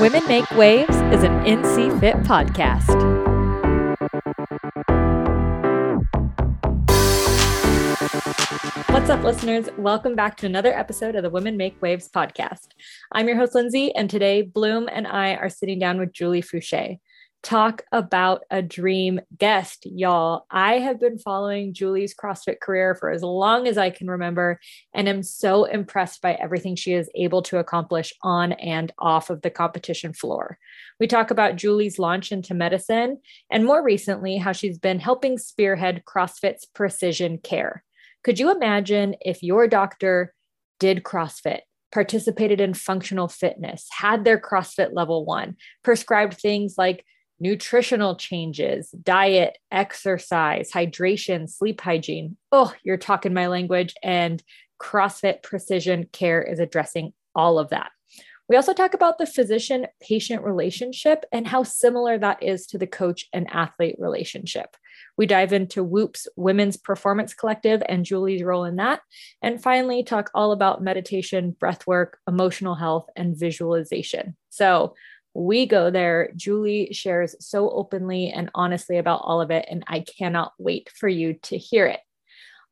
Women Make Waves is an NC Fit podcast. What's up, listeners? Welcome back to another episode of the Women Make Waves podcast. I'm your host, Lindsay, and today Bloom and I are sitting down with Julie Foucher. Talk about a dream guest, y'all. I have been following Julie's CrossFit career for as long as I can remember, and am so impressed by everything she is able to accomplish on and off of the competition floor. We talk about Julie's launch into medicine, and more recently, how she's been helping spearhead CrossFit's precision care. Could you imagine if your doctor did CrossFit, participated in functional fitness, had their CrossFit level one, prescribed things like nutritional changes, diet, exercise, hydration, sleep hygiene? Oh, you're talking my language. And CrossFit Precision Care is addressing all of that. We also talk about the physician-patient relationship and how similar that is to the coach and athlete relationship. We dive into Whoop's Women's Performance Collective and Julie's role in that. And finally, talk all about meditation, breathwork, emotional health, and visualization. So we go there. Julie shares so openly and honestly about all of it, and I cannot wait for you to hear it.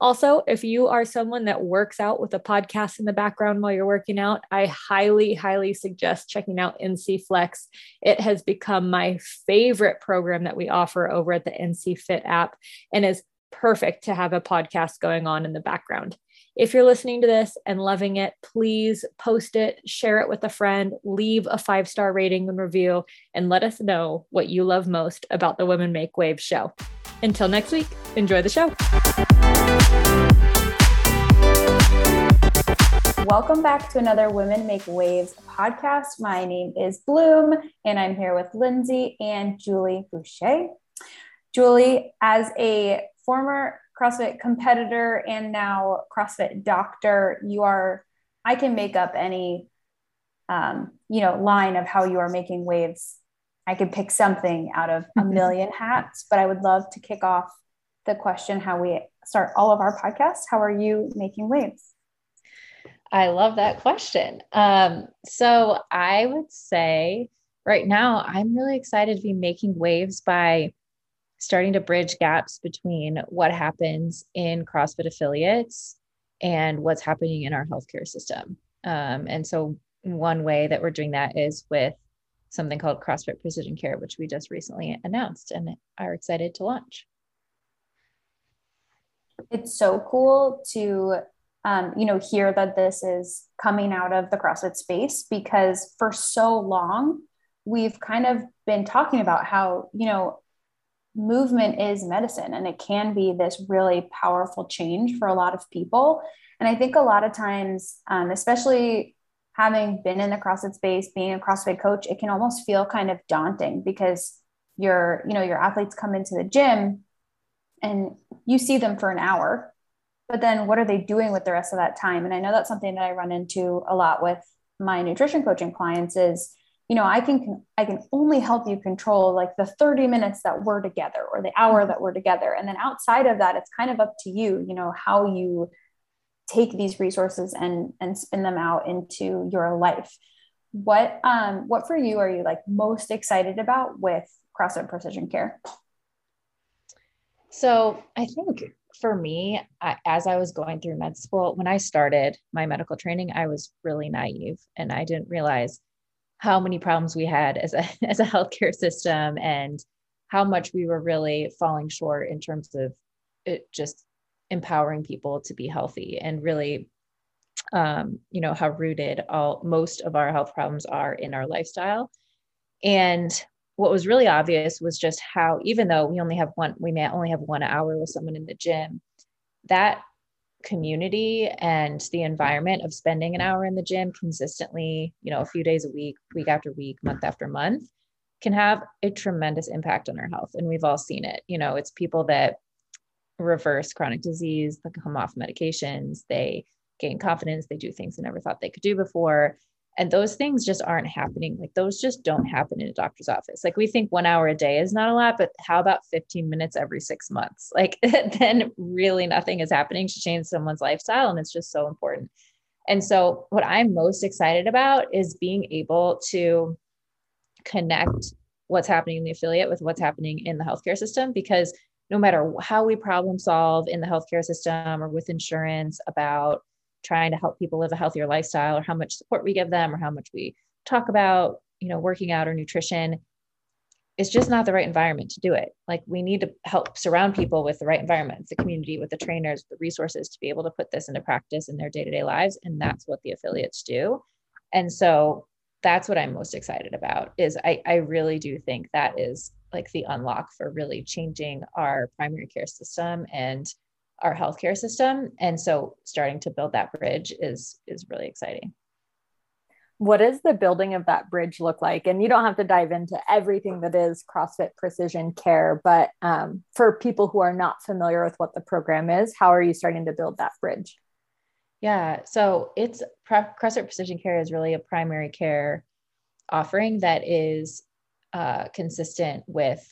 Also, if you are someone that works out with a podcast in the background while you're working out, I highly, highly suggest checking out NC Flex. It has become my favorite program that we offer over at the NC Fit app and is perfect to have a podcast going on in the background. If you're listening to this and loving it, please post it, share it with a friend, leave a 5-star rating and review, and let us know what you love most about the Women Make Waves show. Until next week, enjoy the show. Welcome back to another Women Make Waves podcast. My name is Bloom, and I'm here with Lindsay and Julie Foucher. Julie, as a former CrossFit competitor and now CrossFit doctor, you are, I can make up any, line of how you are making waves. I could pick something out of a million hats, but I would love to kick off the question, how we start all of our podcasts. How are you making waves? I love that question. So I would say right now, I'm really excited to be making waves by starting to bridge gaps between what happens in CrossFit affiliates and what's happening in our healthcare system. And so one way that we're doing that is with something called CrossFit Precision Care, which we just recently announced and are excited to launch. It's so cool to, hear that this is coming out of the CrossFit space, because for so long, we've kind of been talking about how, movement is medicine, and it can be this really powerful change for a lot of people. And I think a lot of times, especially having been in the CrossFit space, being a CrossFit coach, it can almost feel kind of daunting, because your athletes come into the gym and you see them for an hour, but then what are they doing with the rest of that time? And I know that's something that I run into a lot with my nutrition coaching clients is, I can only help you control like the 30 minutes that we're together or the hour that we're together. And then outside of that, it's kind of up to you, how you take these resources and spin them out into your life. What for you are you like most excited about with CrossFit Precision Care? So I think for me, as I was going through med school, when I started my medical training, I was really naive and I didn't realize how many problems we had as a healthcare system and how much we were really falling short in terms of it just empowering people to be healthy, and really, how rooted most of our health problems are in our lifestyle. And what was really obvious was just how, even though we may only have 1 hour with someone in the gym, that community and the environment of spending an hour in the gym consistently, a few days a week, week after week, month after month, can have a tremendous impact on our health. And we've all seen it. It's people that reverse chronic disease, they come off medications, they gain confidence, they do things they never thought they could do before. And those things just aren't happening. Like those just don't happen in a doctor's office. Like we think 1 hour a day is not a lot, but how about 15 minutes every 6 months? Like then really nothing is happening to change someone's lifestyle. And it's just so important. And so what I'm most excited about is being able to connect what's happening in the affiliate with what's happening in the healthcare system, because no matter how we problem solve in the healthcare system or with insurance about trying to help people live a healthier lifestyle, or how much support we give them, or how much we talk about, you know, working out or nutrition, it's just not the right environment to do it. Like, we need to help surround people with the right environments, the community, with the trainers, the resources to be able to put this into practice in their day-to-day lives. And that's what the affiliates do. And so that's what I'm most excited about, is I really do think that is like the unlock for really changing our primary care system and our healthcare system. And so starting to build that bridge is really exciting. What does the building of that bridge look like? And you don't have to dive into everything that is CrossFit Precision Care, but for people who are not familiar with what the program is, how are you starting to build that bridge? Yeah, so it's CrossFit Precision Care is really a primary care offering that is consistent with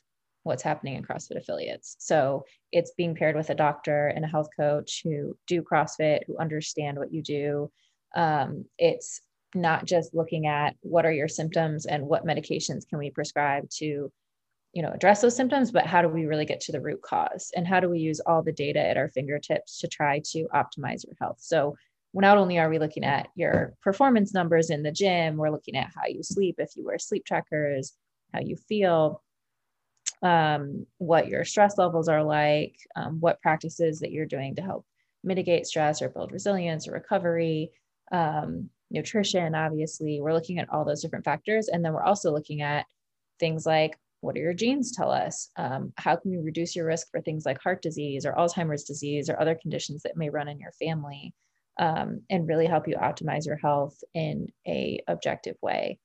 what's happening in CrossFit affiliates. So it's being paired with a doctor and a health coach who do CrossFit, who understand what you do. It's not just looking at what are your symptoms and what medications can we prescribe to, you know, address those symptoms, but how do we really get to the root cause, and how do we use all the data at our fingertips to try to optimize your health? So not only are we looking at your performance numbers in the gym, we're looking at how you sleep, if you wear sleep trackers, how you feel, what your stress levels are like, what practices that you're doing to help mitigate stress or build resilience or recovery, nutrition, obviously. We're looking at all those different factors. And then we're also looking at things like, what do your genes tell us? How can we reduce your risk for things like heart disease or Alzheimer's disease or other conditions that may run in your family, and really help you optimize your health in a objective way.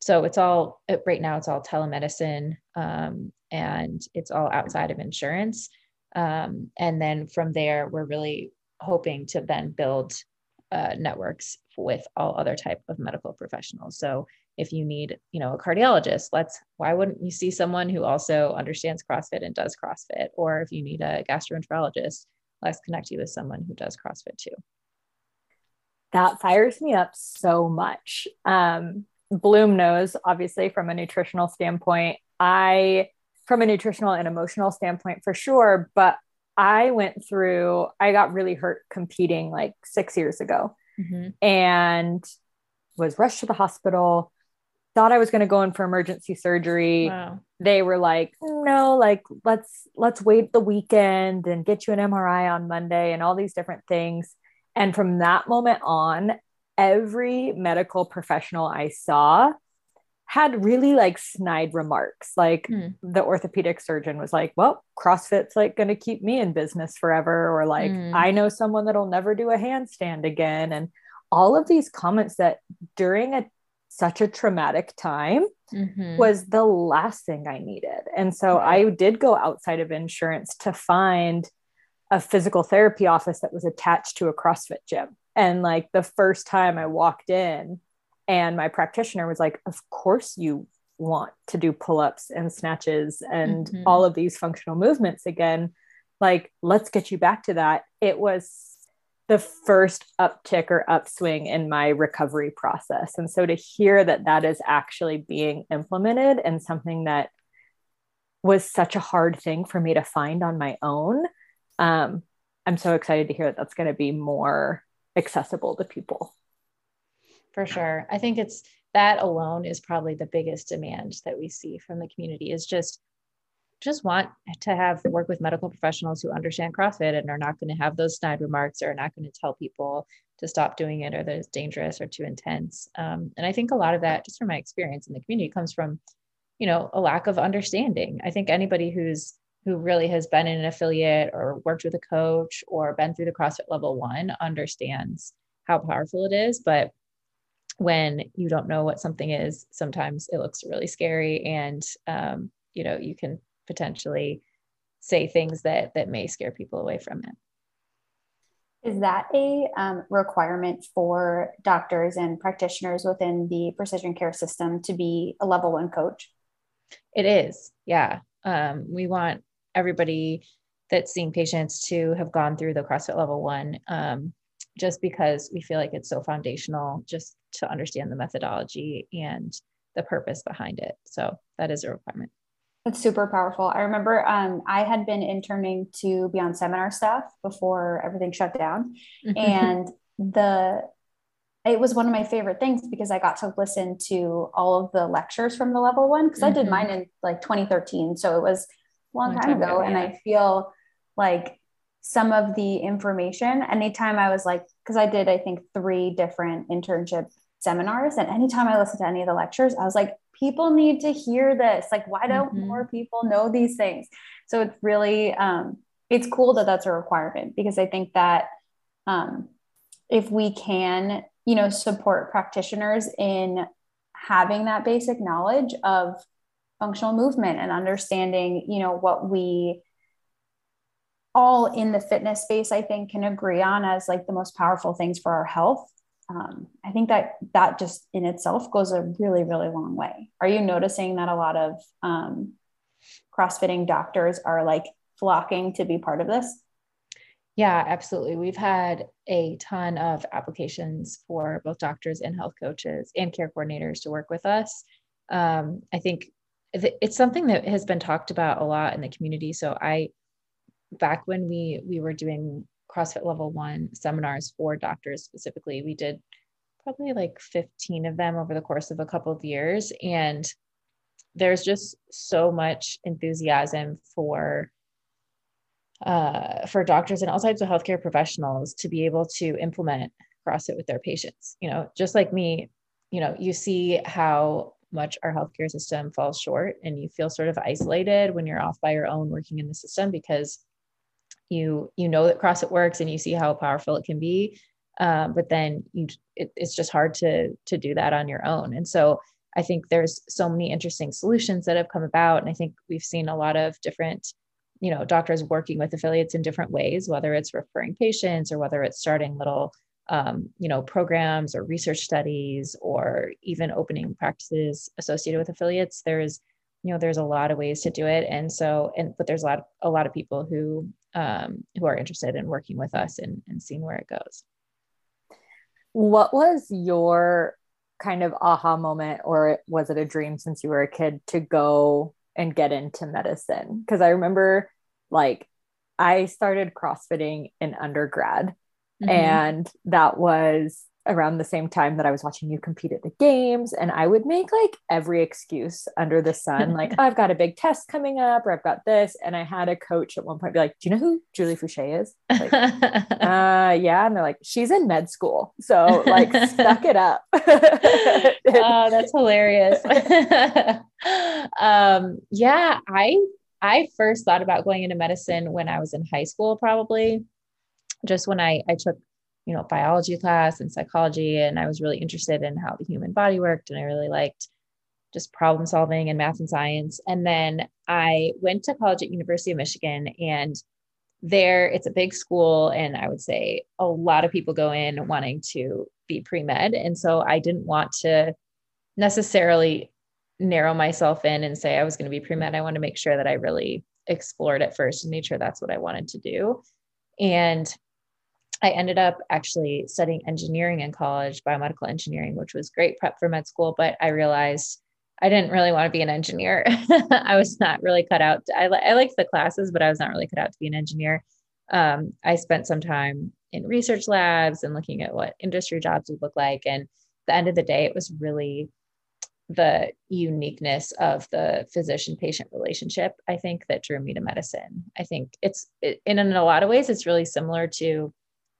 So it's all, right now it's all telemedicine, and it's all outside of insurance. And then from there, we're really hoping to then build networks with all other type of medical professionals. So if you need, you know, a cardiologist, why wouldn't you see someone who also understands CrossFit and does CrossFit? Or if you need a gastroenterologist, let's connect you with someone who does CrossFit too. That fires me up so much. Bloom knows, obviously, from a nutritional standpoint, from a nutritional and emotional standpoint for sure, but I got really hurt competing like 6 years ago, mm-hmm. and was rushed to the hospital, thought I was going to go in for emergency surgery. Wow. They were like, no, like, let's wait the weekend and get you an MRI on Monday and all these different things. And from that moment on, every medical professional I saw had really like snide remarks. Like the orthopedic surgeon was like, well, CrossFit's like going to keep me in business forever. Or like, I know someone that'll never do a handstand again. And all of these comments that during such a traumatic time was the last thing I needed. And so I did go outside of insurance to find a physical therapy office that was attached to a CrossFit gym. And like the first time I walked in, and my practitioner was like, of course you want to do pull-ups and snatches and all of these functional movements again. Like, let's get you back to that. It was the first uptick or upswing in my recovery process. And so to hear that that is actually being implemented, and something that was such a hard thing for me to find on my own, I'm so excited to hear that that's going to be more accessible to people. For sure. I think it's that alone is probably the biggest demand that we see from the community, is just want to work with medical professionals who understand CrossFit and are not going to have those snide remarks, or are not going to tell people to stop doing it, or that it's dangerous or too intense. And I think a lot of that, just from my experience in the community, comes from, you know, a lack of understanding. I think anybody who really has been in an affiliate or worked with a coach or been through the CrossFit level one understands how powerful it is. But when you don't know what something is, sometimes it looks really scary, and, you know, you can potentially say things that may scare people away from it. Is that a requirement for doctors and practitioners within the precision care system to be a level one coach? It is. Yeah. We want everybody that's seeing patients to have gone through the CrossFit level one, just because we feel like it's so foundational, just to understand the methodology and the purpose behind it. So that is a requirement. That's super powerful. I remember I had been interning to be on seminar staff before everything shut down. And it was one of my favorite things because I got to listen to all of the lectures from the level one, because I did mine in like 2013. So it was a long time ago. Yeah. And I feel like some of the information, anytime I was like, because I did, I think 3 different internship seminars, and anytime I listened to any of the lectures, I was like, people need to hear this. Like, why don't more people know these things? So it's really, it's cool that that's a requirement, because I think that if we can, you know, support practitioners in having that basic knowledge of functional movement and understanding, you know, what we all in the fitness space, I think, can agree on as like the most powerful things for our health. I think that that just in itself goes a really, really long way. Are you noticing that a lot of CrossFitting doctors are like flocking to be part of this? Yeah, absolutely. We've had a ton of applications for both doctors and health coaches and care coordinators to work with us. I think it's something that has been talked about a lot in the community. So back when we were doing CrossFit level one seminars for doctors specifically, we did probably like 15 of them over the course of a couple of years. And there's just so much enthusiasm for doctors and all types of healthcare professionals to be able to implement CrossFit with their patients. You know, just like me, you know, you see how much our healthcare system falls short, and you feel sort of isolated when you're off by your own working in the system, because you know that CrossFit works and you see how powerful it can be. But then it's just hard to do that on your own. And so I think there's so many interesting solutions that have come about. And I think we've seen a lot of different, you know, doctors working with affiliates in different ways, whether it's referring patients or whether it's starting little, you know, programs or research studies, or even opening practices associated with affiliates. There's a lot of ways to do it. And so, but there's a lot of people who are interested in working with us and seeing where it goes. What was your kind of aha moment, or was it a dream since you were a kid to go and get into medicine? Because I remember, like, I started CrossFitting in undergrad, and that was around the same time that I was watching you compete at the games. And I would make like every excuse under the sun, like, oh, I've got a big test coming up, or I've got this. And I had a coach at one point be like, do you know who Julie Foucher is? Like, yeah. And they're like, she's in med school. So like, suck it up. Oh, that's hilarious. Yeah. I first thought about going into medicine when I was in high school, probably just when I took, you know, biology class and psychology. And I was really interested in how the human body worked. And I really liked just problem solving and math and science. And then I went to college at University of Michigan, and there it's a big school. And I would say a lot of people go in wanting to be pre-med. And so I didn't want to necessarily narrow myself in and say I was going to be pre-med. I wanted to make sure that I really explored it first and made sure that's what I wanted to do. And I ended up actually studying engineering in college, biomedical engineering, which was great prep for med school. But I realized I didn't really want to be an engineer. I was not really cut out. I liked the classes, but I was not really cut out to be an engineer. I spent some time in research labs and looking at what industry jobs would look like. And at the end of the day, it was really the uniqueness of the physician-patient relationship, I think, that drew me to medicine. I think in a lot of ways, it's really similar to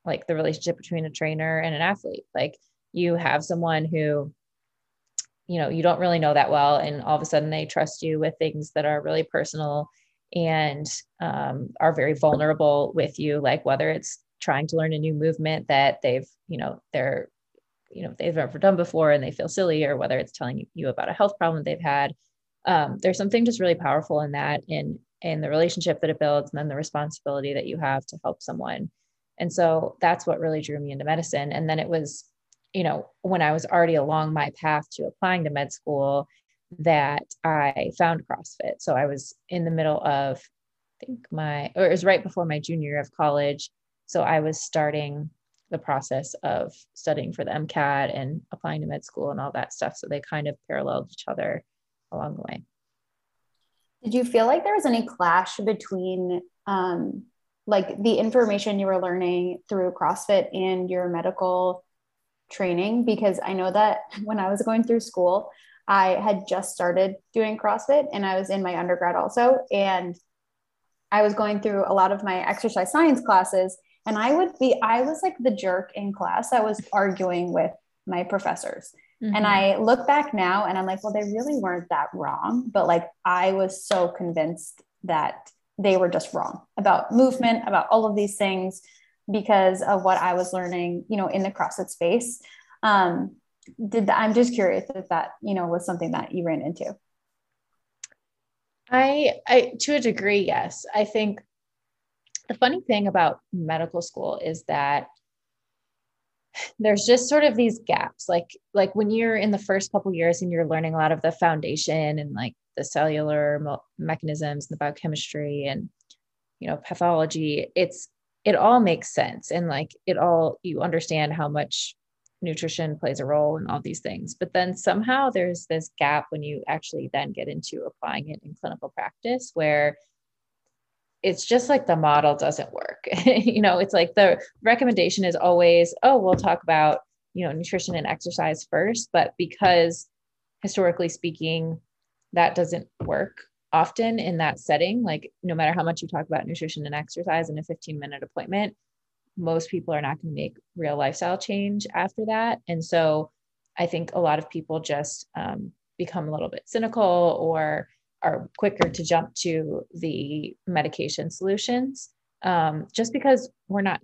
like the relationship between a trainer and an athlete. Like, you have someone who, you know, you don't really know that well, and all of a sudden they trust you with things that are really personal and are very vulnerable with you. Like, whether it's trying to learn a new movement that they've never done before and they feel silly, or whether it's telling you about a health problem they've had. There's something just really powerful in that, and the relationship that it builds, and then the responsibility that you have to help someone. And so that's what really drew me into medicine. And then it was, you know, when I was already along my path to applying to med school that I found CrossFit. So I was in the middle of, I think it was right before my junior year of college. So I was starting the process of studying for the MCAT and applying to med school and all that stuff. So they kind of paralleled each other along the way. Did you feel like there was any clash between like the information you were learning through CrossFit and your medical training? Because I know that when I was going through school, I had just started doing CrossFit and I was in my undergrad also. And I was going through a lot of my exercise science classes, and I was like the jerk in class that was arguing with my professors. Mm-hmm. And I look back now and I'm like, well, they really weren't that wrong. But like, I was so convinced that they were just wrong about movement, about all of these things because of what I was learning, you know, in the CrossFit space. I'm just curious if that, you know, was something that you ran into. I to a degree, yes. I think the funny thing about medical school is that there's just sort of these gaps. Like when you're in the first couple of years and you're learning a lot of the foundation and like the cellular mechanisms and the biochemistry and, you know, pathology, it all makes sense. And like, you understand how much nutrition plays a role in all these things, but then somehow there's this gap when you actually then get into applying it in clinical practice where it's just like the model doesn't work. You know, it's like the recommendation is always, oh, we'll talk about, you know, nutrition and exercise first, but because historically speaking, that doesn't work often in that setting. Like no matter how much you talk about nutrition and exercise in a 15-minute appointment, most people are not going to make real lifestyle change after that. And so I think a lot of people just become a little bit cynical or are quicker to jump to the medication solutions just because we're not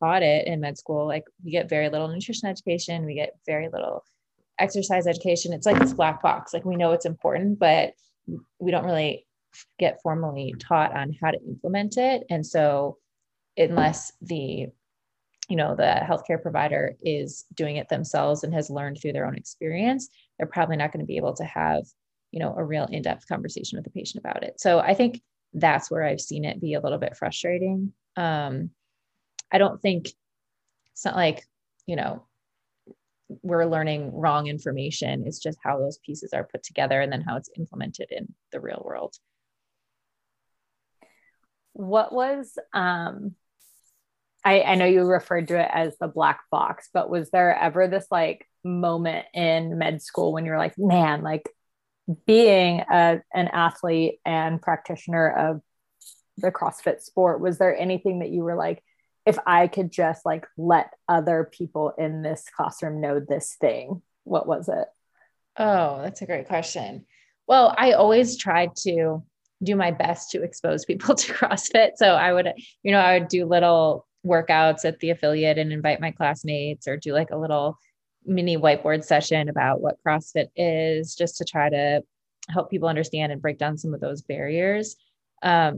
taught it in med school. Like we get very little nutrition education. We get very little exercise education. It's like this black box. Like we know it's important, but we don't really get formally taught on how to implement it. And so unless the, you know, the healthcare provider is doing it themselves and has learned through their own experience, they're probably not going to be able to have, you know, a real in-depth conversation with the patient about it. So I think that's where I've seen it be a little bit frustrating. I don't think it's not like, you know, we're learning wrong information. It's just how those pieces are put together and then how it's implemented in the real world. What was, I know you referred to it as the black box, but was there ever this like moment in med school when you're like, man, like being an athlete and practitioner of the CrossFit sport, was there anything that you were like, if I could just like let other people in this classroom know this thing, what was it? Oh, that's a great question. Well, I always tried to do my best to expose people to CrossFit. So I would do little workouts at the affiliate and invite my classmates or do like a little mini whiteboard session about what CrossFit is just to try to help people understand and break down some of those barriers. I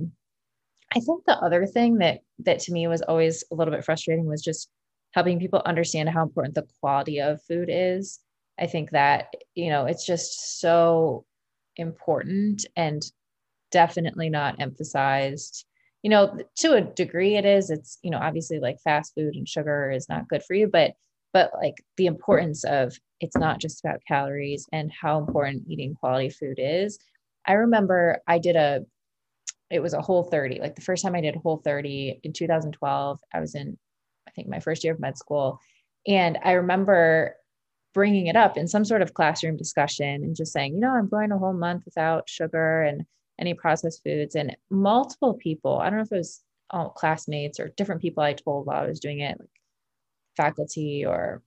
think the other thing that to me was always a little bit frustrating was just helping people understand how important the quality of food is. I think that, you know, it's just so important and definitely not emphasized, you know, to a degree it is, it's, you know, obviously like fast food and sugar is not good for you, but like the importance of, it's not just about calories and how important eating quality food is. I remember it was a Whole 30, like the first time I did Whole 30 in 2012, I was in, I think my first year of med school. And I remember bringing it up in some sort of classroom discussion and just saying, you know, I'm going a whole month without sugar and any processed foods, and multiple people, I don't know if it was all classmates or different people I told while I was doing it, like faculty or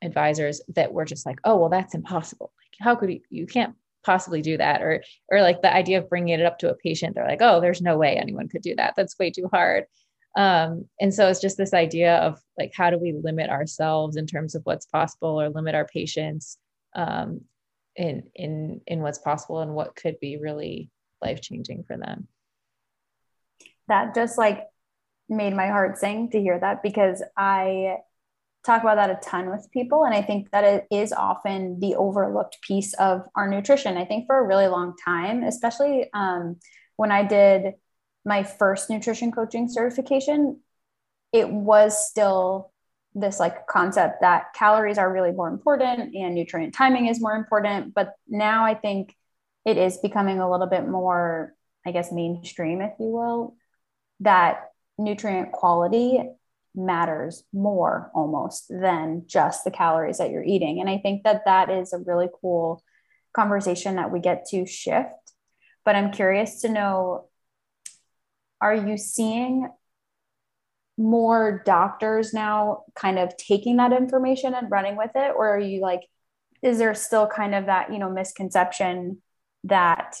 advisors that were just like, oh, well, that's impossible. Like, how could you can't possibly do that. Or like the idea of bringing it up to a patient, they're like, oh, there's no way anyone could do that. That's way too hard. And so it's just this idea of like, how do we limit ourselves in terms of what's possible or limit our patients in what's possible and what could be really life-changing for them. That just like made my heart sing to hear that, because I talk about that a ton with people. And I think that it is often the overlooked piece of our nutrition. I think for a really long time, especially when I did my first nutrition coaching certification, it was still this like concept that calories are really more important and nutrient timing is more important. But now I think it is becoming a little bit more, I guess, mainstream, if you will, that nutrient quality matters more almost than just the calories that you're eating. And I think that that is a really cool conversation that we get to shift. But I'm curious to know, are you seeing more doctors now kind of taking that information and running with it? Or are you like, is there still kind of that, you know, misconception that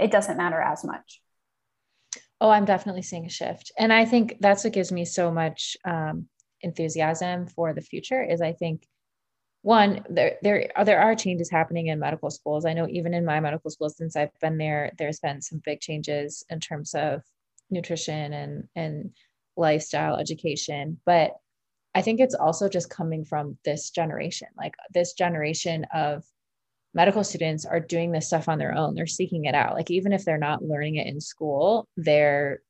it doesn't matter as much? Oh, I'm definitely seeing a shift. And I think that's what gives me so much enthusiasm for the future is I think one, there are changes happening in medical schools. I know even in my medical school, since I've been there, there's been some big changes in terms of nutrition and lifestyle education. But I think it's also just coming from this generation, like this generation of medical students are doing this stuff on their own. They're seeking it out. Like, even if they're not learning it in school, they're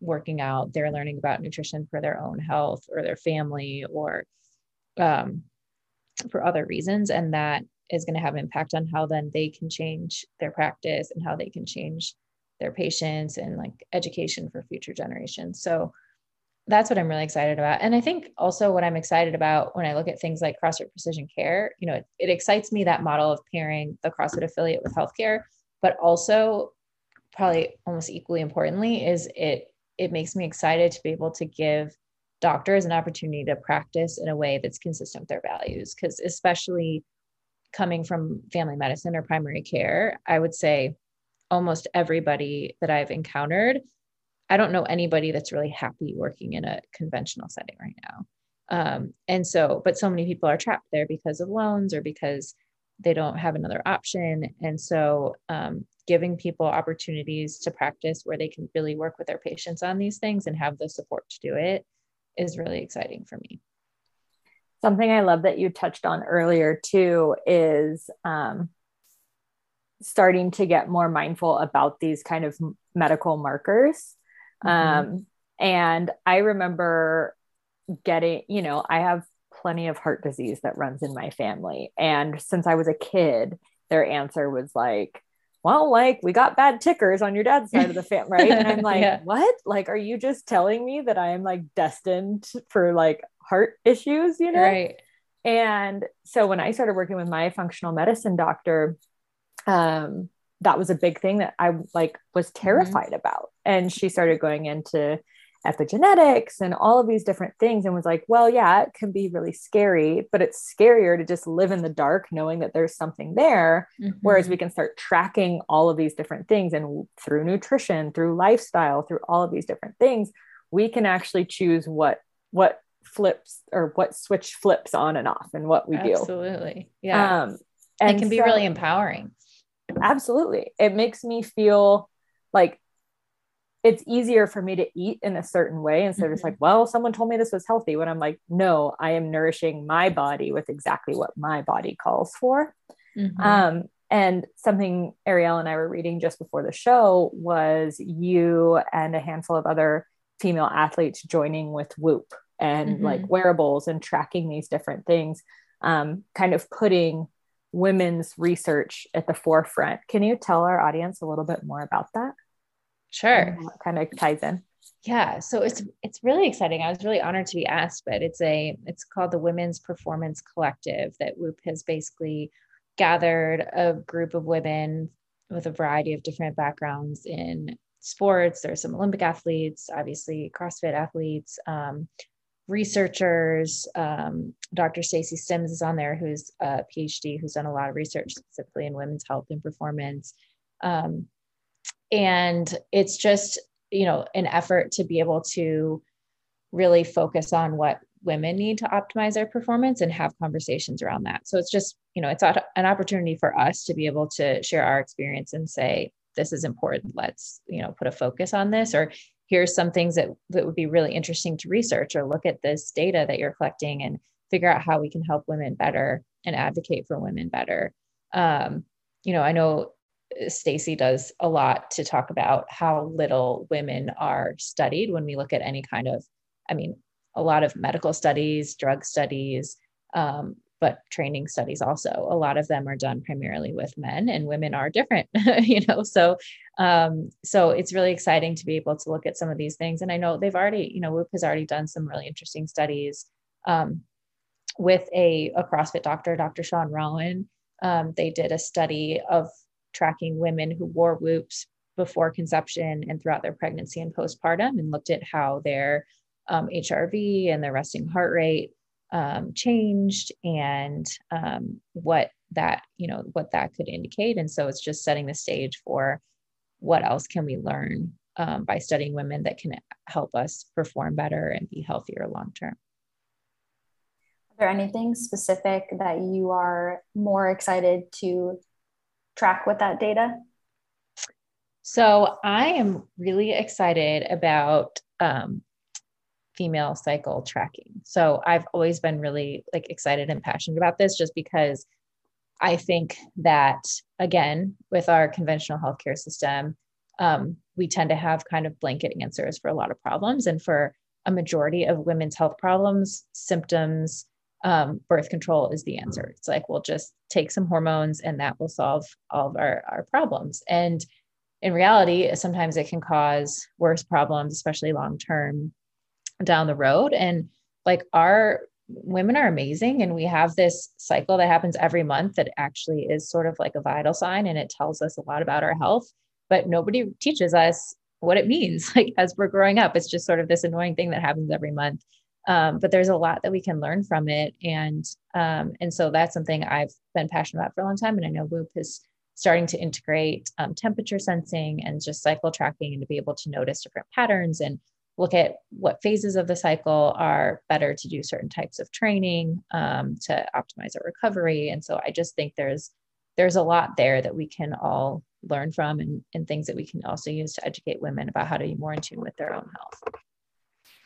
working out, they're learning about nutrition for their own health or their family or for other reasons. And that is going to have an impact on how then they can change their practice and how they can change their patients and like education for future generations. So that's what I'm really excited about. And I think also what I'm excited about when I look at things like CrossFit Precision Care, you know, it excites me that model of pairing the CrossFit affiliate with healthcare, but also probably almost equally importantly is it makes me excited to be able to give doctors an opportunity to practice in a way that's consistent with their values. Because especially coming from family medicine or primary care, I would say almost everybody that I've encountered, I don't know anybody that's really happy working in a conventional setting right now. But so many people are trapped there because of loans or because they don't have another option. And so giving people opportunities to practice where they can really work with their patients on these things and have the support to do it is really exciting for me. Something I love that you touched on earlier too is starting to get more mindful about these kind of medical markers. Mm-hmm. And I remember getting, you know, I have plenty of heart disease that runs in my family. And since I was a kid, their answer was like, well, like we got bad tickers on your dad's side of the family. Right. And I'm like, yeah. What? Like, are you just telling me that I am like destined for like heart issues, you know? Right. And so when I started working with my functional medicine doctor, that was a big thing that I like was terrified mm-hmm. about. And she started going into epigenetics and all of these different things and was like, well, yeah, it can be really scary, but it's scarier to just live in the dark knowing that there's something there. Mm-hmm. Whereas we can start tracking all of these different things, and through nutrition, through lifestyle, through all of these different things, we can actually choose what flips or what switch flips on and off and what we do. Absolutely. Yeah. And it can be really empowering. Absolutely. It makes me feel like it's easier for me to eat in a certain way instead of just like, well, someone told me this was healthy, when I'm like, no, I am nourishing my body with exactly what my body calls for. Mm-hmm. And something Arielle and I were reading just before the show was you and a handful of other female athletes joining with Whoop and mm-hmm. like wearables and tracking these different things, kind of putting women's research at the forefront. Can you tell our audience a little bit more about that? Sure. What kind of ties in? Yeah. So it's really exciting. I was really honored to be asked, but it's called the Women's Performance Collective that Whoop has basically gathered a group of women with a variety of different backgrounds in sports. There's some Olympic athletes, obviously CrossFit athletes, researchers. Dr. Stacey Sims is on there, who's a PhD, who's done a lot of research specifically in women's health and performance. And it's just, you know, an effort to be able to really focus on what women need to optimize their performance and have conversations around that. So it's just, you know, it's an opportunity for us to be able to share our experience and say, this is important. Let's, you know, put a focus on this, or here's some things that would be really interesting to research, or look at this data that you're collecting and figure out how we can help women better and advocate for women better. You know, I know Stacey does a lot to talk about how little women are studied when we look at any kind of, I mean, a lot of medical studies, drug studies, but training studies also. A lot of them are done primarily with men, and women are different, So it's really exciting to be able to look at some of these things. And I know they've already, Whoop has already done some really interesting studies with a CrossFit doctor, Dr. Sean Rowan. They did a study of tracking women who wore Whoops before conception and throughout their pregnancy and postpartum, and looked at how their HRV and their resting heart rate changed, and what that could indicate. And so it's just setting the stage for what else can we learn by studying women that can help us perform better and be healthier long-term. Are there anything specific that you are more excited to track with that data? So I am really excited about female cycle tracking. So I've always been really excited and passionate about this, just because I think that, again, with our conventional healthcare system, we tend to have kind of blanket answers for a lot of problems. And for a majority of women's health problems, symptoms, birth control is the answer. It's like, we'll just take some hormones and that will solve all of our problems. And in reality, sometimes it can cause worse problems, especially long-term down the road. And our women are amazing. And we have this cycle that happens every month that actually is sort of like a vital sign. And it tells us a lot about our health, but nobody teaches us what it means. As we're growing up, it's just sort of this annoying thing that happens every month. But there's a lot that we can learn from it. And so that's something I've been passionate about for a long time. And I know Whoop is starting to integrate temperature sensing and just cycle tracking, and to be able to notice different patterns and look at what phases of the cycle are better to do certain types of training to optimize our recovery. And so I just think there's a lot there that we can all learn from, and things that we can also use to educate women about how to be more in tune with their own health.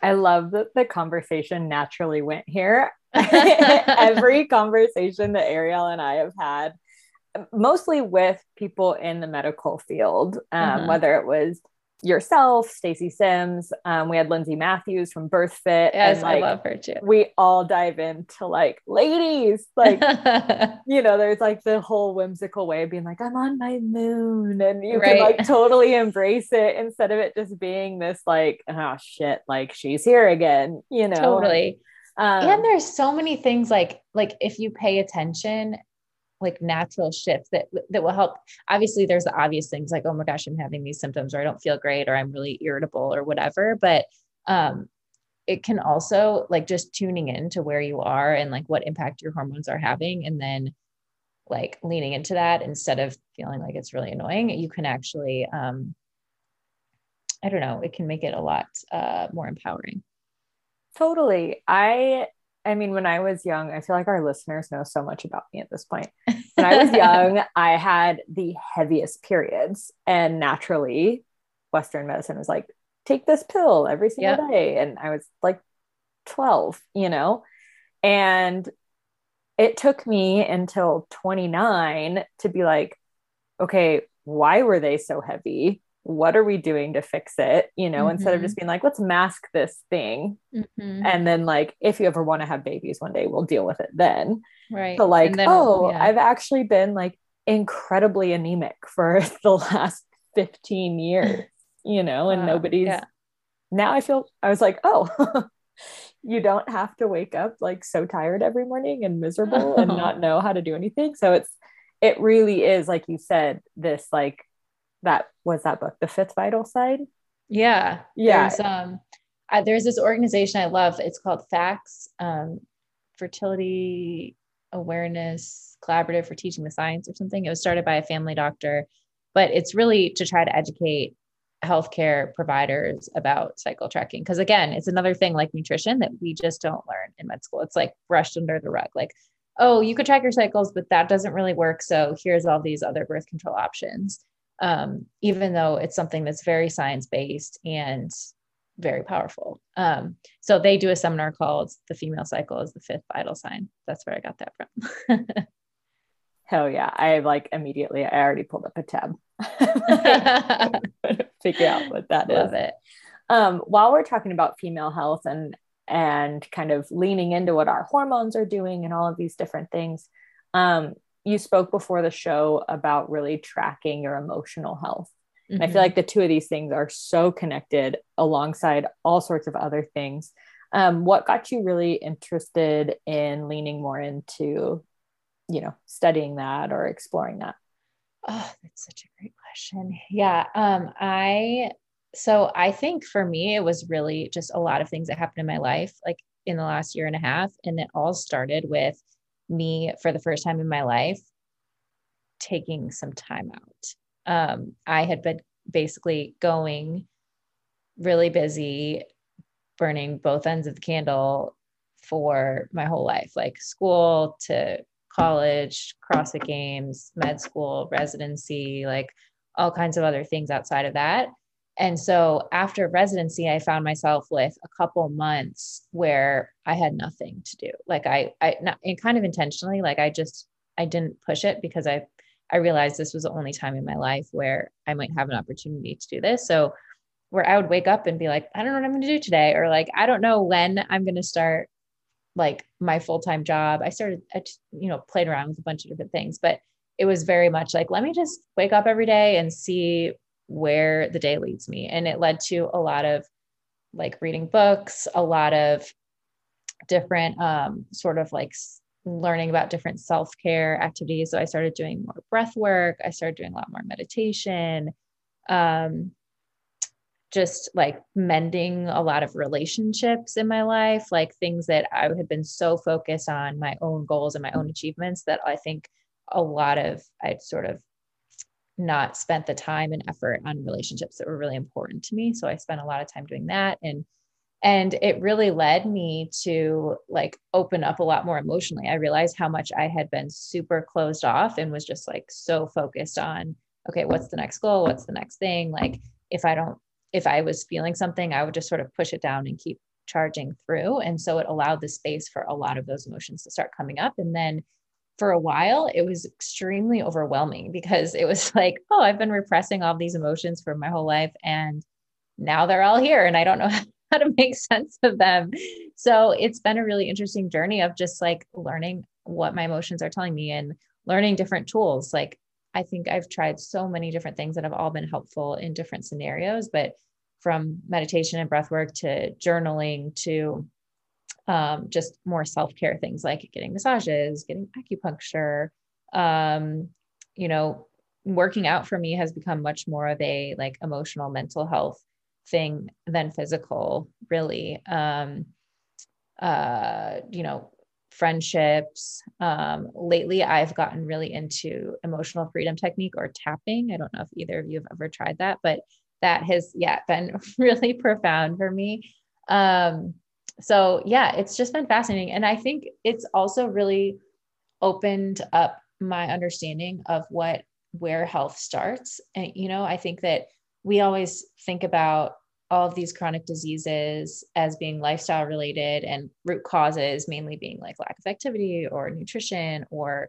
I love that the conversation naturally went here. Every conversation that Ariel and I have had, mostly with people in the medical field, whether it was yourself, Stacey Sims, we had Lindsay Matthews from BirthFit. Yes, and, I love her too. We all dive into ladies, there's the whole whimsical way of being I'm on my moon, and you right. can totally embrace it instead of it just being this oh shit, she's here again, Totally. And there's so many things like if you pay attention, natural shifts that will help. Obviously there's the obvious things oh my gosh, I'm having these symptoms, or I don't feel great, or I'm really irritable, or whatever. But it can also just tuning in to where you are and what impact your hormones are having. And then leaning into that instead of feeling like it's really annoying. You can actually, it can make it a lot more empowering. Totally. I mean, when I was young, I feel like our listeners know so much about me at this point. When I was young, I had the heaviest periods, and naturally Western medicine was take this pill every single yep. day. And I was 12, and it took me until 29 to be okay, why were they so heavy? What are we doing to fix it? Mm-hmm. Instead of just being let's mask this thing. Mm-hmm. And then if you ever want to have babies one day, we'll deal with it then. Right. But I've actually been incredibly anemic for the last 15 years, and nobody's yeah. now I was you don't have to wake up so tired every morning and miserable and not know how to do anything. So it really is, like you said, this that was that book, The Fifth Vital Sign. Yeah. Yeah. There's this organization I love. It's called FACTS, Fertility Awareness Collaborative for Teaching the Science or something. It was started by a family doctor, but it's really to try to educate healthcare providers about cycle tracking. Cause again, it's another thing like nutrition that we just don't learn in med school. It's brushed under the rug. Oh, you could track your cycles, but that doesn't really work. So here's all these other birth control options. Even though it's something that's very science-based and very powerful. So they do a seminar called The Female Cycle is the Fifth Vital Sign. That's where I got that from. Hell yeah. I already pulled up a tab. Figure out what that is. Love it. While we're talking about female health and and kind of leaning into what our hormones are doing and all of these different things. You spoke before the show about really tracking your emotional health. Mm-hmm. And I feel like the two of these things are so connected alongside all sorts of other things. What got you really interested in leaning more into, you know, studying that or exploring that? Oh, that's such a great question. Yeah. So I think for me, it was really just a lot of things that happened in my life, like in the last year and a half. And it all started with me for the first time in my life, taking some time out. I had been basically going really busy, burning both ends of the candle for my whole life, like school to college, CrossFit games, med school, residency, like all kinds of other things outside of that. And so after residency, I found myself with a couple months where I had nothing to do. Like I and kind of intentionally, like I didn't push it because I realized this was the only time in my life where I might have an opportunity to do this. So where I would wake up and be like, I don't know what I'm going to do today. Or like, I don't know when I'm going to start like my full-time job. I played around with a bunch of different things, but it was very much like, let me just wake up every day and see where the day leads me. And it led to a lot of like reading books, a lot of different sort of like learning about different self-care activities. So I started doing more breath work. I started doing a lot more meditation, just like mending a lot of relationships in my life, like things that I had been so focused on my own goals and my own achievements that I think I'd sort of not spent the time and effort on relationships that were really important to me. So I spent a lot of time doing that. And it really led me to like open up a lot more emotionally. I realized how much I had been super closed off and was just like, so focused on, okay, what's the next goal? What's the next thing? Like if I was feeling something, I would just sort of push it down and keep charging through. And so it allowed the space for a lot of those emotions to start coming up. And then for a while, it was extremely overwhelming because it was like, oh, I've been repressing all these emotions for my whole life and now they're all here and I don't know how to make sense of them. So it's been a really interesting journey of just like learning what my emotions are telling me and learning different tools. Like, I think I've tried so many different things that have all been helpful in different scenarios, but from meditation and breath work to journaling to just more self-care things like getting massages, getting acupuncture, working out for me has become much more of a like emotional, mental health thing than physical, really. Friendships. Lately I've gotten really into emotional freedom technique or tapping. I don't know if either of you have ever tried that, but that has been really profound for me. So yeah, it's just been fascinating. And I think it's also really opened up my understanding of where health starts. And, I think that we always think about all of these chronic diseases as being lifestyle related and root causes mainly being like lack of activity or nutrition or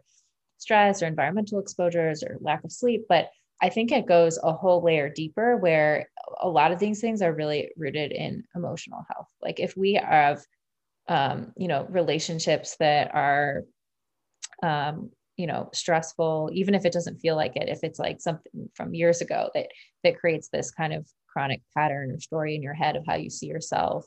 stress or environmental exposures or lack of sleep. But I think it goes a whole layer deeper where a lot of these things are really rooted in emotional health. Like if we have, relationships that are, stressful, even if it doesn't feel like it, if it's like something from years ago that creates this kind of chronic pattern or story in your head of how you see yourself,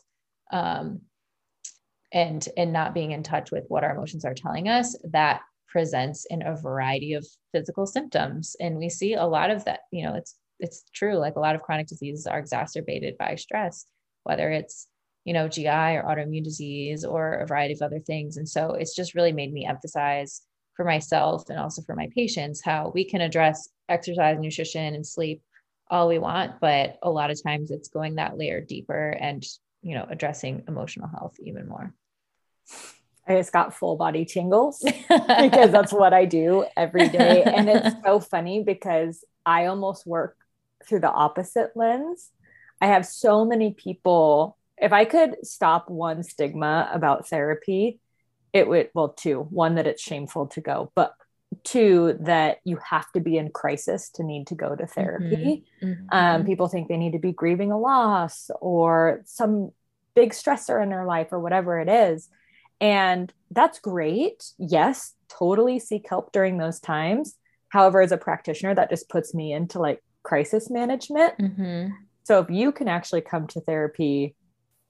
and not being in touch with what our emotions are telling us, that presents in a variety of physical symptoms. And we see a lot of that, it's true. Like a lot of chronic diseases are exacerbated by stress, whether it's, GI or autoimmune disease or a variety of other things. And so it's just really made me emphasize for myself and also for my patients, how we can address exercise, nutrition, and sleep all we want. But a lot of times it's going that layer deeper and, addressing emotional health even more. I just got full body tingles because that's what I do every day. And it's so funny because I almost work through the opposite lens. I have so many people, if I could stop one stigma about therapy, it would, two, one, that it's shameful to go, but two, that you have to be in crisis to need to go to therapy. Mm-hmm. People think they need to be grieving a loss or some big stressor in their life or whatever it is. And that's great. Yes, totally seek help during those times. However, as a practitioner, that just puts me into like crisis management. Mm-hmm. So if you can actually come to therapy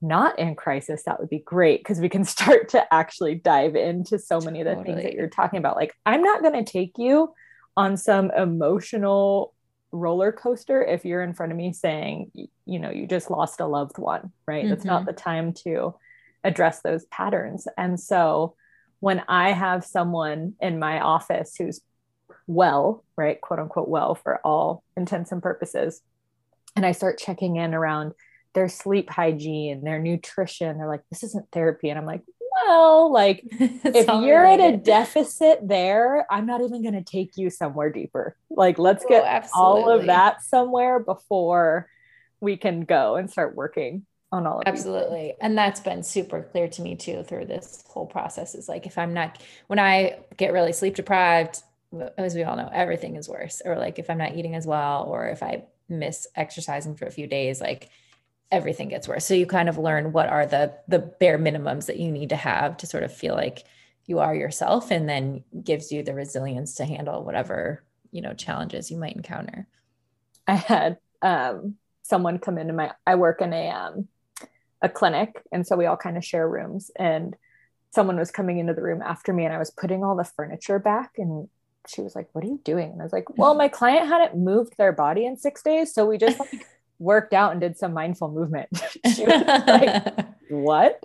not in crisis, that would be great, because we can start to actually dive into so many of the things that you're talking about. Like, I'm not going to take you on some emotional roller coaster if you're in front of me saying, you know, you just lost a loved one, right? Mm-hmm. That's not the time to address those patterns. And so when I have someone in my office who's well, right, quote unquote, well, for all intents and purposes, and I start checking in around their sleep hygiene, their nutrition, they're like, this isn't therapy. And I'm like, well, like if you're at a deficit there, I'm not even going to take you somewhere deeper. Like, let's get all of that somewhere before we can go and start working on all of absolutely. And that's been super clear to me too, through this whole process, is like, if I'm not, when I get really sleep deprived, as we all know, everything is worse. Or like, if I'm not eating as well, or if I miss exercising for a few days, like everything gets worse. So you kind of learn what are the bare minimums that you need to have to sort of feel like you are yourself, and then gives you the resilience to handle whatever, you know, challenges you might encounter. I had someone come into my, I work in a clinic. And so we all kind of share rooms, and someone was coming into the room after me, and I was putting all the furniture back, and she was like, what are you doing? And I was like, well, my client hadn't moved their body in 6 days. So we just like worked out and did some mindful movement. She was like, what?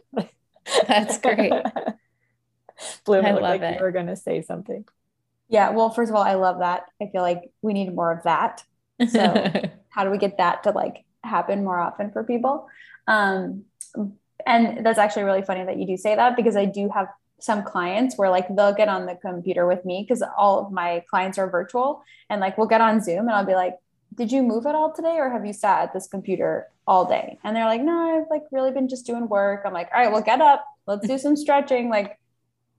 That's great. Bloom, I love like it. You were going to say something. Yeah. Well, first of all, I love that. I feel like we need more of that. So how do we get that to like happen more often for people? And that's actually really funny that you do say that, because I do have some clients where like they'll get on the computer with me, because all of my clients are virtual, and like we'll get on Zoom and I'll be like, did you move at all today, or have you sat at this computer all day? And they're like, no, I've like really been just doing work. I'm like, all right, well, get up, let's do some stretching. Like,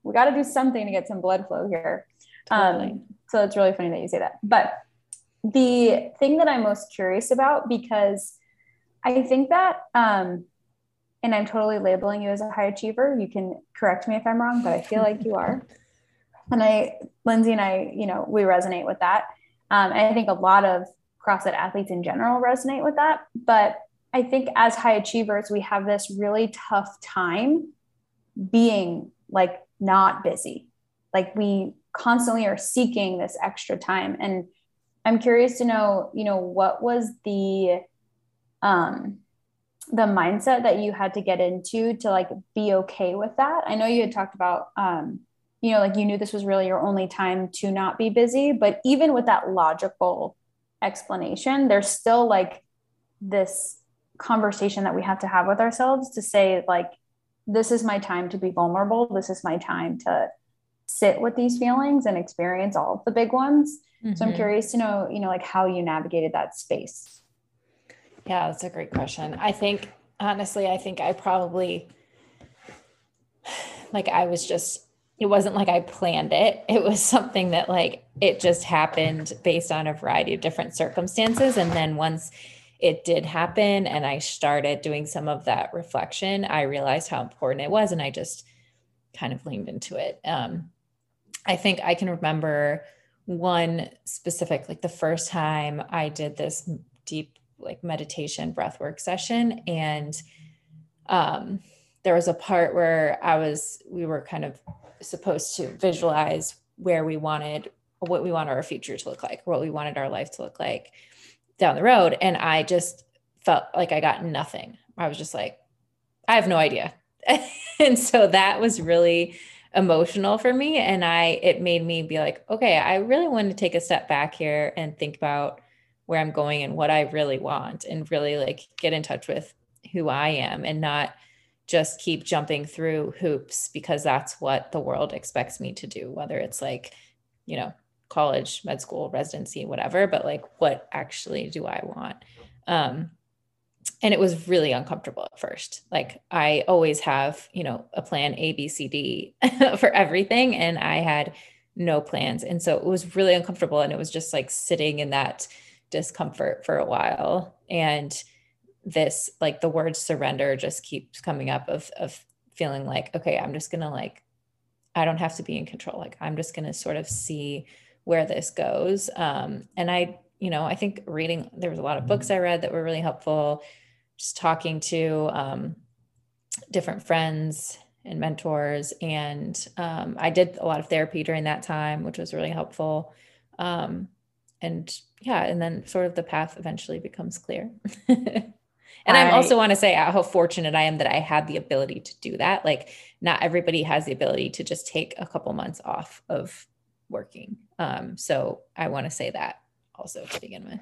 we got to do something to get some blood flow here. Totally. So it's really funny that you say that. But the thing that I'm most curious about, because I think that, and I'm totally labeling you as a high achiever. You can correct me if I'm wrong, but I feel like you are. And Lindsay and I, you know, we resonate with that. And I think a lot of CrossFit athletes in general resonate with that. But I think as high achievers, we have this really tough time being like not busy. Like, we constantly are seeking this extra time. And I'm curious to know, you know, what was the mindset that you had to get into to like be okay with that? I know you had talked about, you know, like you knew this was really your only time to not be busy, but even with that logical explanation, there's still like this conversation that we have to have with ourselves to say like, this is my time to be vulnerable. This is my time to sit with these feelings and experience all of the big ones. Mm-hmm. So I'm curious to know, you know, like how you navigated that space. Yeah, that's a great question. I think, honestly, I probably, like, I was just, it wasn't like I planned it. It was something that like, it just happened based on a variety of different circumstances. And then once it did happen and I started doing some of that reflection, I realized how important it was. And I just kind of leaned into it. I think I can remember one specific, like the first time I did this deep like meditation breathwork session. And, there was a part where we were kind of supposed to visualize where we wanted, what we want our future to look like, what we wanted our life to look like down the road. And I just felt like I got nothing. I was just like, I have no idea. And so that was really emotional for me. And it made me be like, okay, I really want to take a step back here and think about where I'm going and what I really want, and really like get in touch with who I am and not just keep jumping through hoops, because that's what the world expects me to do, whether it's like, you know, college, med school, residency, whatever, but like, what actually do I want? And it was really uncomfortable at first. Like, I always have, you know, a plan A, B, C, D for everything. And I had no plans. And so it was really uncomfortable. And it was just like sitting in that discomfort for a while. And this, like the word surrender just keeps coming up of feeling like, okay, I'm just going to like, I don't have to be in control. Like, I'm just going to sort of see where this goes. And I, you know, I think reading, there was a lot of books I read that were really helpful, just talking to, different friends and mentors. And, I did a lot of therapy during that time, which was really helpful. And yeah. And then sort of the path eventually becomes clear. And I also want to say how fortunate I am that I had the ability to do that. Like, not everybody has the ability to just take a couple months off of working. So I want to say that also to begin with.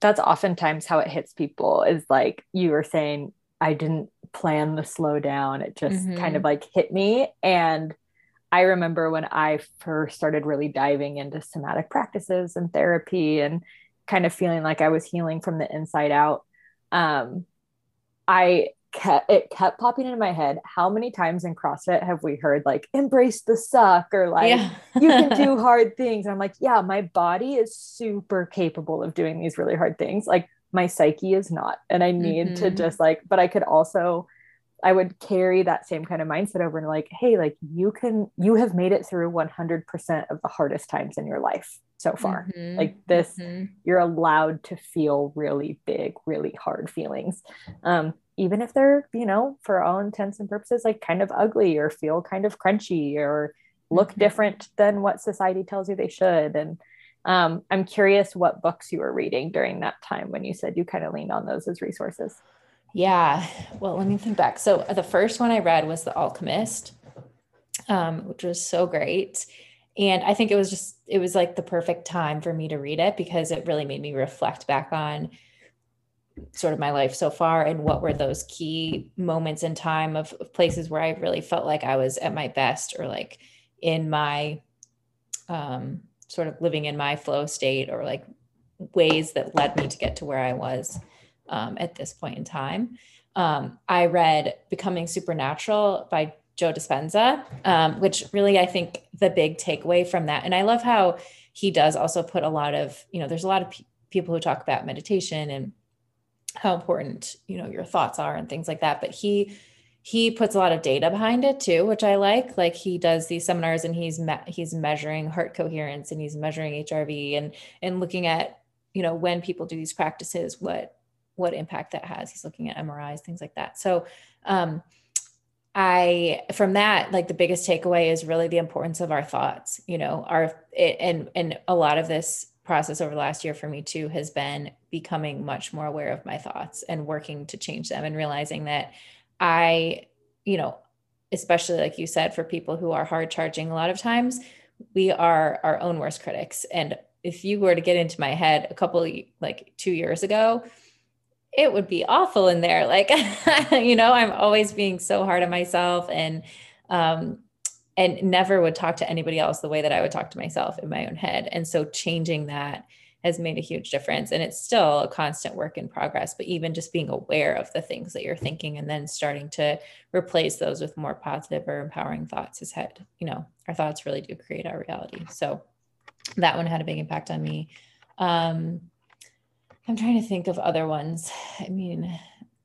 That's oftentimes how it hits people, is like you were saying, I didn't plan the slowdown. It just kind of like hit me. And I remember when I first started really diving into somatic practices and therapy and kind of feeling like I was healing from the inside out. It kept popping into my head. How many times in CrossFit have we heard like embrace the suck, or like you can do hard things? And I'm like, yeah, my body is super capable of doing these really hard things. Like, my psyche is not, and I need to just like, but I could also, I would carry that same kind of mindset over and like, hey, like you have made it through 100% of the hardest times in your life so far. Like this, you're allowed to feel really big, really hard feelings. Even if they're, you know, for all intents and purposes, like kind of ugly or feel kind of crunchy or look different than what society tells you they should. And I'm curious what books you were reading during that time when you said you kind of leaned on those as resources. Yeah. Well, let me think back. So the first one I read was The Alchemist, which was so great. And I think it was like the perfect time for me to read it, because it really made me reflect back on sort of my life so far and what were those key moments in time of places where I really felt like I was at my best, or like in my, sort of living in my flow state, or like ways that led me to get to where I was. At this point in time. I read Becoming Supernatural by Joe Dispenza, which really, I think the big takeaway from that, and I love how he does also put a lot of, you know, there's a lot of people who talk about meditation and how important, you know, your thoughts are and things like that. But he puts a lot of data behind it too, which I like he does these seminars and he's measuring heart coherence and he's measuring HRV and looking at, you know, when people do these practices, what impact that has. He's looking at MRIs, things like that. So, from that, like the biggest takeaway is really the importance of our thoughts, you know, and a lot of this process over the last year for me too, has been becoming much more aware of my thoughts and working to change them, and realizing that I, you know, especially like you said, for people who are hard charging, a lot of times we are our own worst critics. And if you were to get into my head a couple, like 2 years ago, it would be awful in there. Like, you know, I'm always being so hard on myself, and never would talk to anybody else the way that I would talk to myself in my own head. And so changing that has made a huge difference, and it's still a constant work in progress, but even just being aware of the things that you're thinking and then starting to replace those with more positive or empowering thoughts has had, you know, our thoughts really do create our reality. So that one had a big impact on me. I'm trying to think of other ones. I mean,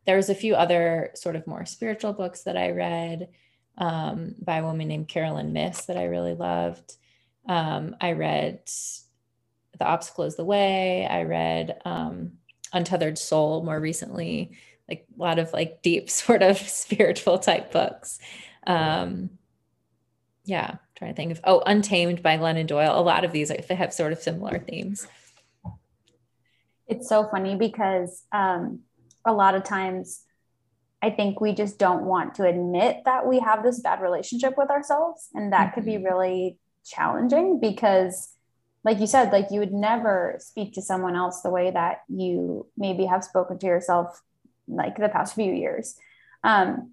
there was a few other sort of more spiritual books that I read, by a woman named Caroline Myss that I really loved. I read The Obstacle is the Way. I read Untethered Soul more recently, like a lot of like deep sort of spiritual type books. Yeah, I'm trying to think of, Untamed by Glennon Doyle. A lot of these have sort of similar themes. It's so funny because a lot of times I think we just don't want to admit that we have this bad relationship with ourselves. And that could be really challenging because, like you said, like you would never speak to someone else the way that you maybe have spoken to yourself like the past few years. And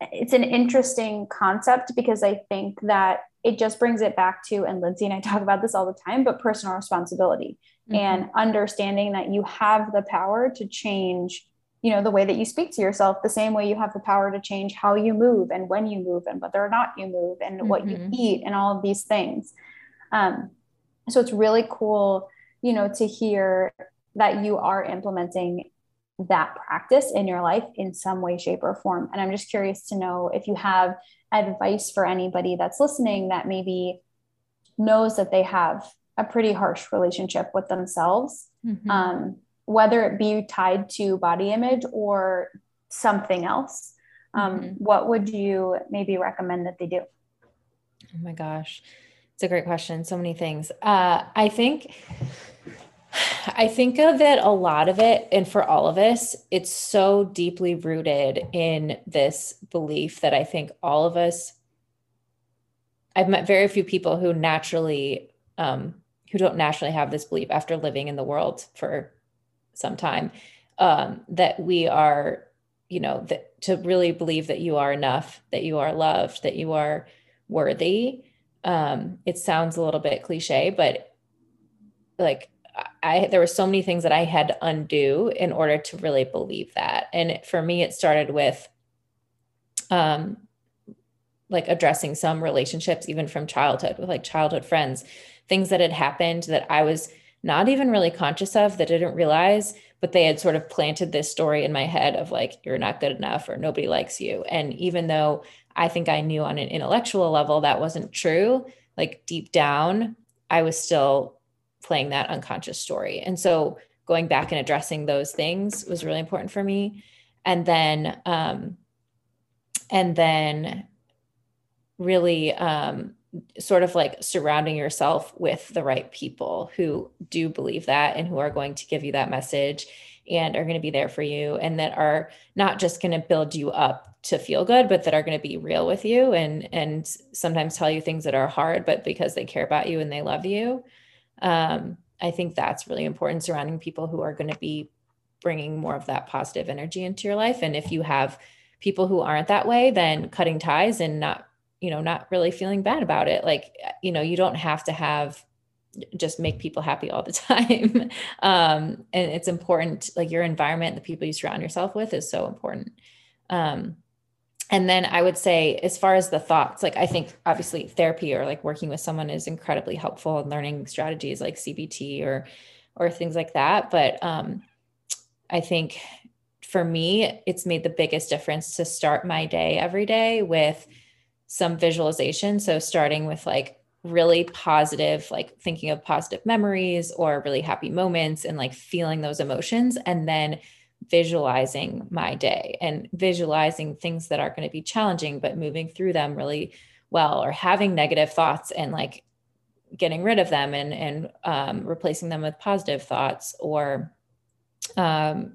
it's an interesting concept because I think that it just brings it back to, and Lindsay and I talk about this all the time, but personal responsibility. And understanding that you have the power to change, you know, the way that you speak to yourself, the same way you have the power to change how you move and when you move and whether or not you move and what you eat and all of these things. So it's really cool, you know, to hear that you are implementing that practice in your life in some way, shape, or form. And I'm just curious to know if you have advice for anybody that's listening that maybe knows that they have a pretty harsh relationship with themselves, mm-hmm. Whether it be tied to body image or something else. Mm-hmm. What would you maybe recommend that they do? Oh my gosh. It's a great question. So many things. I think of it, a lot of it, and for all of us, it's so deeply rooted in this belief that I think all of us, I've met very few people who naturally, who don't naturally have this belief after living in the world for some time, that we are, you know, that to really believe that you are enough, that you are loved, that you are worthy. It sounds a little bit cliche, but like, there were so many things that I had to undo in order to really believe that. And for me, it started with, like addressing some relationships, even from childhood, with like childhood friends, things that had happened that I was not even really conscious of, that I didn't realize, but they had sort of planted this story in my head of like, you're not good enough or nobody likes you. And even though I think I knew on an intellectual level that wasn't true, like deep down, I was still playing that unconscious story. And so going back and addressing those things was really important for me. And then really, sort of like surrounding yourself with the right people who do believe that and who are going to give you that message and are going to be there for you, and that are not just going to build you up to feel good, but that are going to be real with you and sometimes tell you things that are hard, but because they care about you and they love you. I think that's really important, surrounding people who are going to be bringing more of that positive energy into your life. And if you have people who aren't that way, then cutting ties and not really feeling bad about it. Like, you know, you don't have to just make people happy all the time. And it's important, like your environment, the people you surround yourself with is so important. And then I would say, as far as the thoughts, like I think obviously therapy or like working with someone is incredibly helpful, and learning strategies like CBT or things like that. But I think for me, it's made the biggest difference to start my day every day with some visualization. So starting with like really positive, like thinking of positive memories or really happy moments and like feeling those emotions, and then visualizing my day and visualizing things that are going to be challenging, but moving through them really well, or having negative thoughts and like getting rid of them and replacing them with positive thoughts, or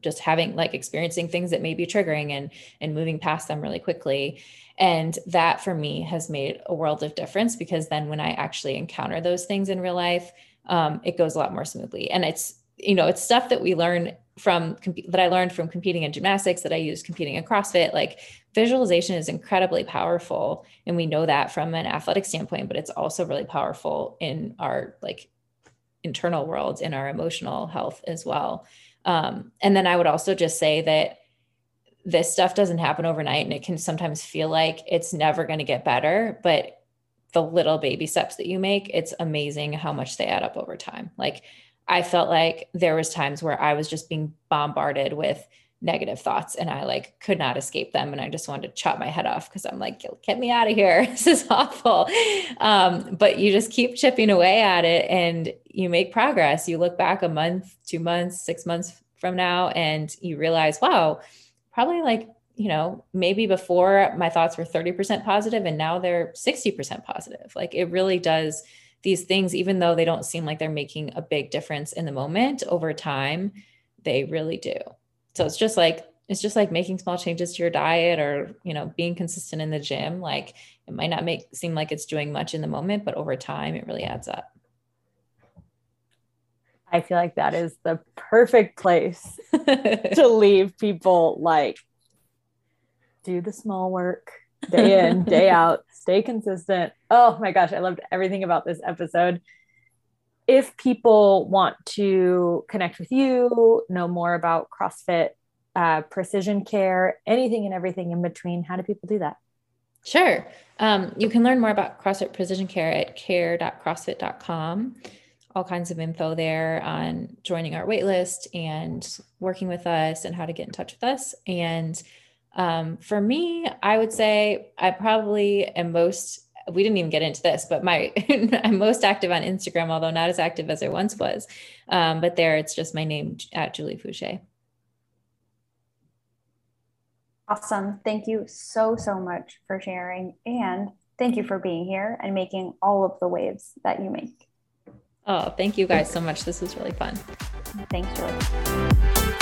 just having like experiencing things that may be triggering and moving past them really quickly. And that for me has made a world of difference, because then when I actually encounter those things in real life, it goes a lot more smoothly. And it's, you know, it's stuff that we learn that I learned from competing in gymnastics, that I used competing in CrossFit. Like visualization is incredibly powerful. And we know that from an athletic standpoint, but it's also really powerful in our like internal world, in our emotional health as well. And then I would also just say that this stuff doesn't happen overnight, and it can sometimes feel like it's never going to get better, but the little baby steps that you make, it's amazing how much they add up over time. Like I felt like there was times where I was just being bombarded with negative thoughts and I like could not escape them. And I just wanted to chop my head off, because I'm like, get me out of here. This is awful. But you just keep chipping away at it and you make progress. You look back a month, 2 months, 6 months from now, and you realize, wow, probably like, you know, maybe before my thoughts were 30% positive and now they're 60% positive. Like it really does. These things, even though they don't seem like they're making a big difference in the moment, over time, they really do. So it's just like making small changes to your diet, or, you know, being consistent in the gym. Like it might not seem like it's doing much in the moment, but over time it really adds up. I feel like that is the perfect place to leave people. Like, do the small work. Day in, day out, stay consistent. Oh my gosh, I loved everything about this episode. If people want to connect with you, know more about CrossFit, Precision Care, anything and everything in between, how do people do that? Sure. You can learn more about CrossFit Precision Care at care.crossfit.com. all kinds of info there on joining our waitlist and working with us and how to get in touch with us. And for me, I would say I probably am most, we didn't even get into this, but I'm most active on Instagram, although not as active as I once was. But there, it's just my name at Julie Foucher. Awesome. Thank you so, so much for sharing. And thank you for being here and making all of the waves that you make. Oh, thank you guys so much. This was really fun. Thanks, Julie.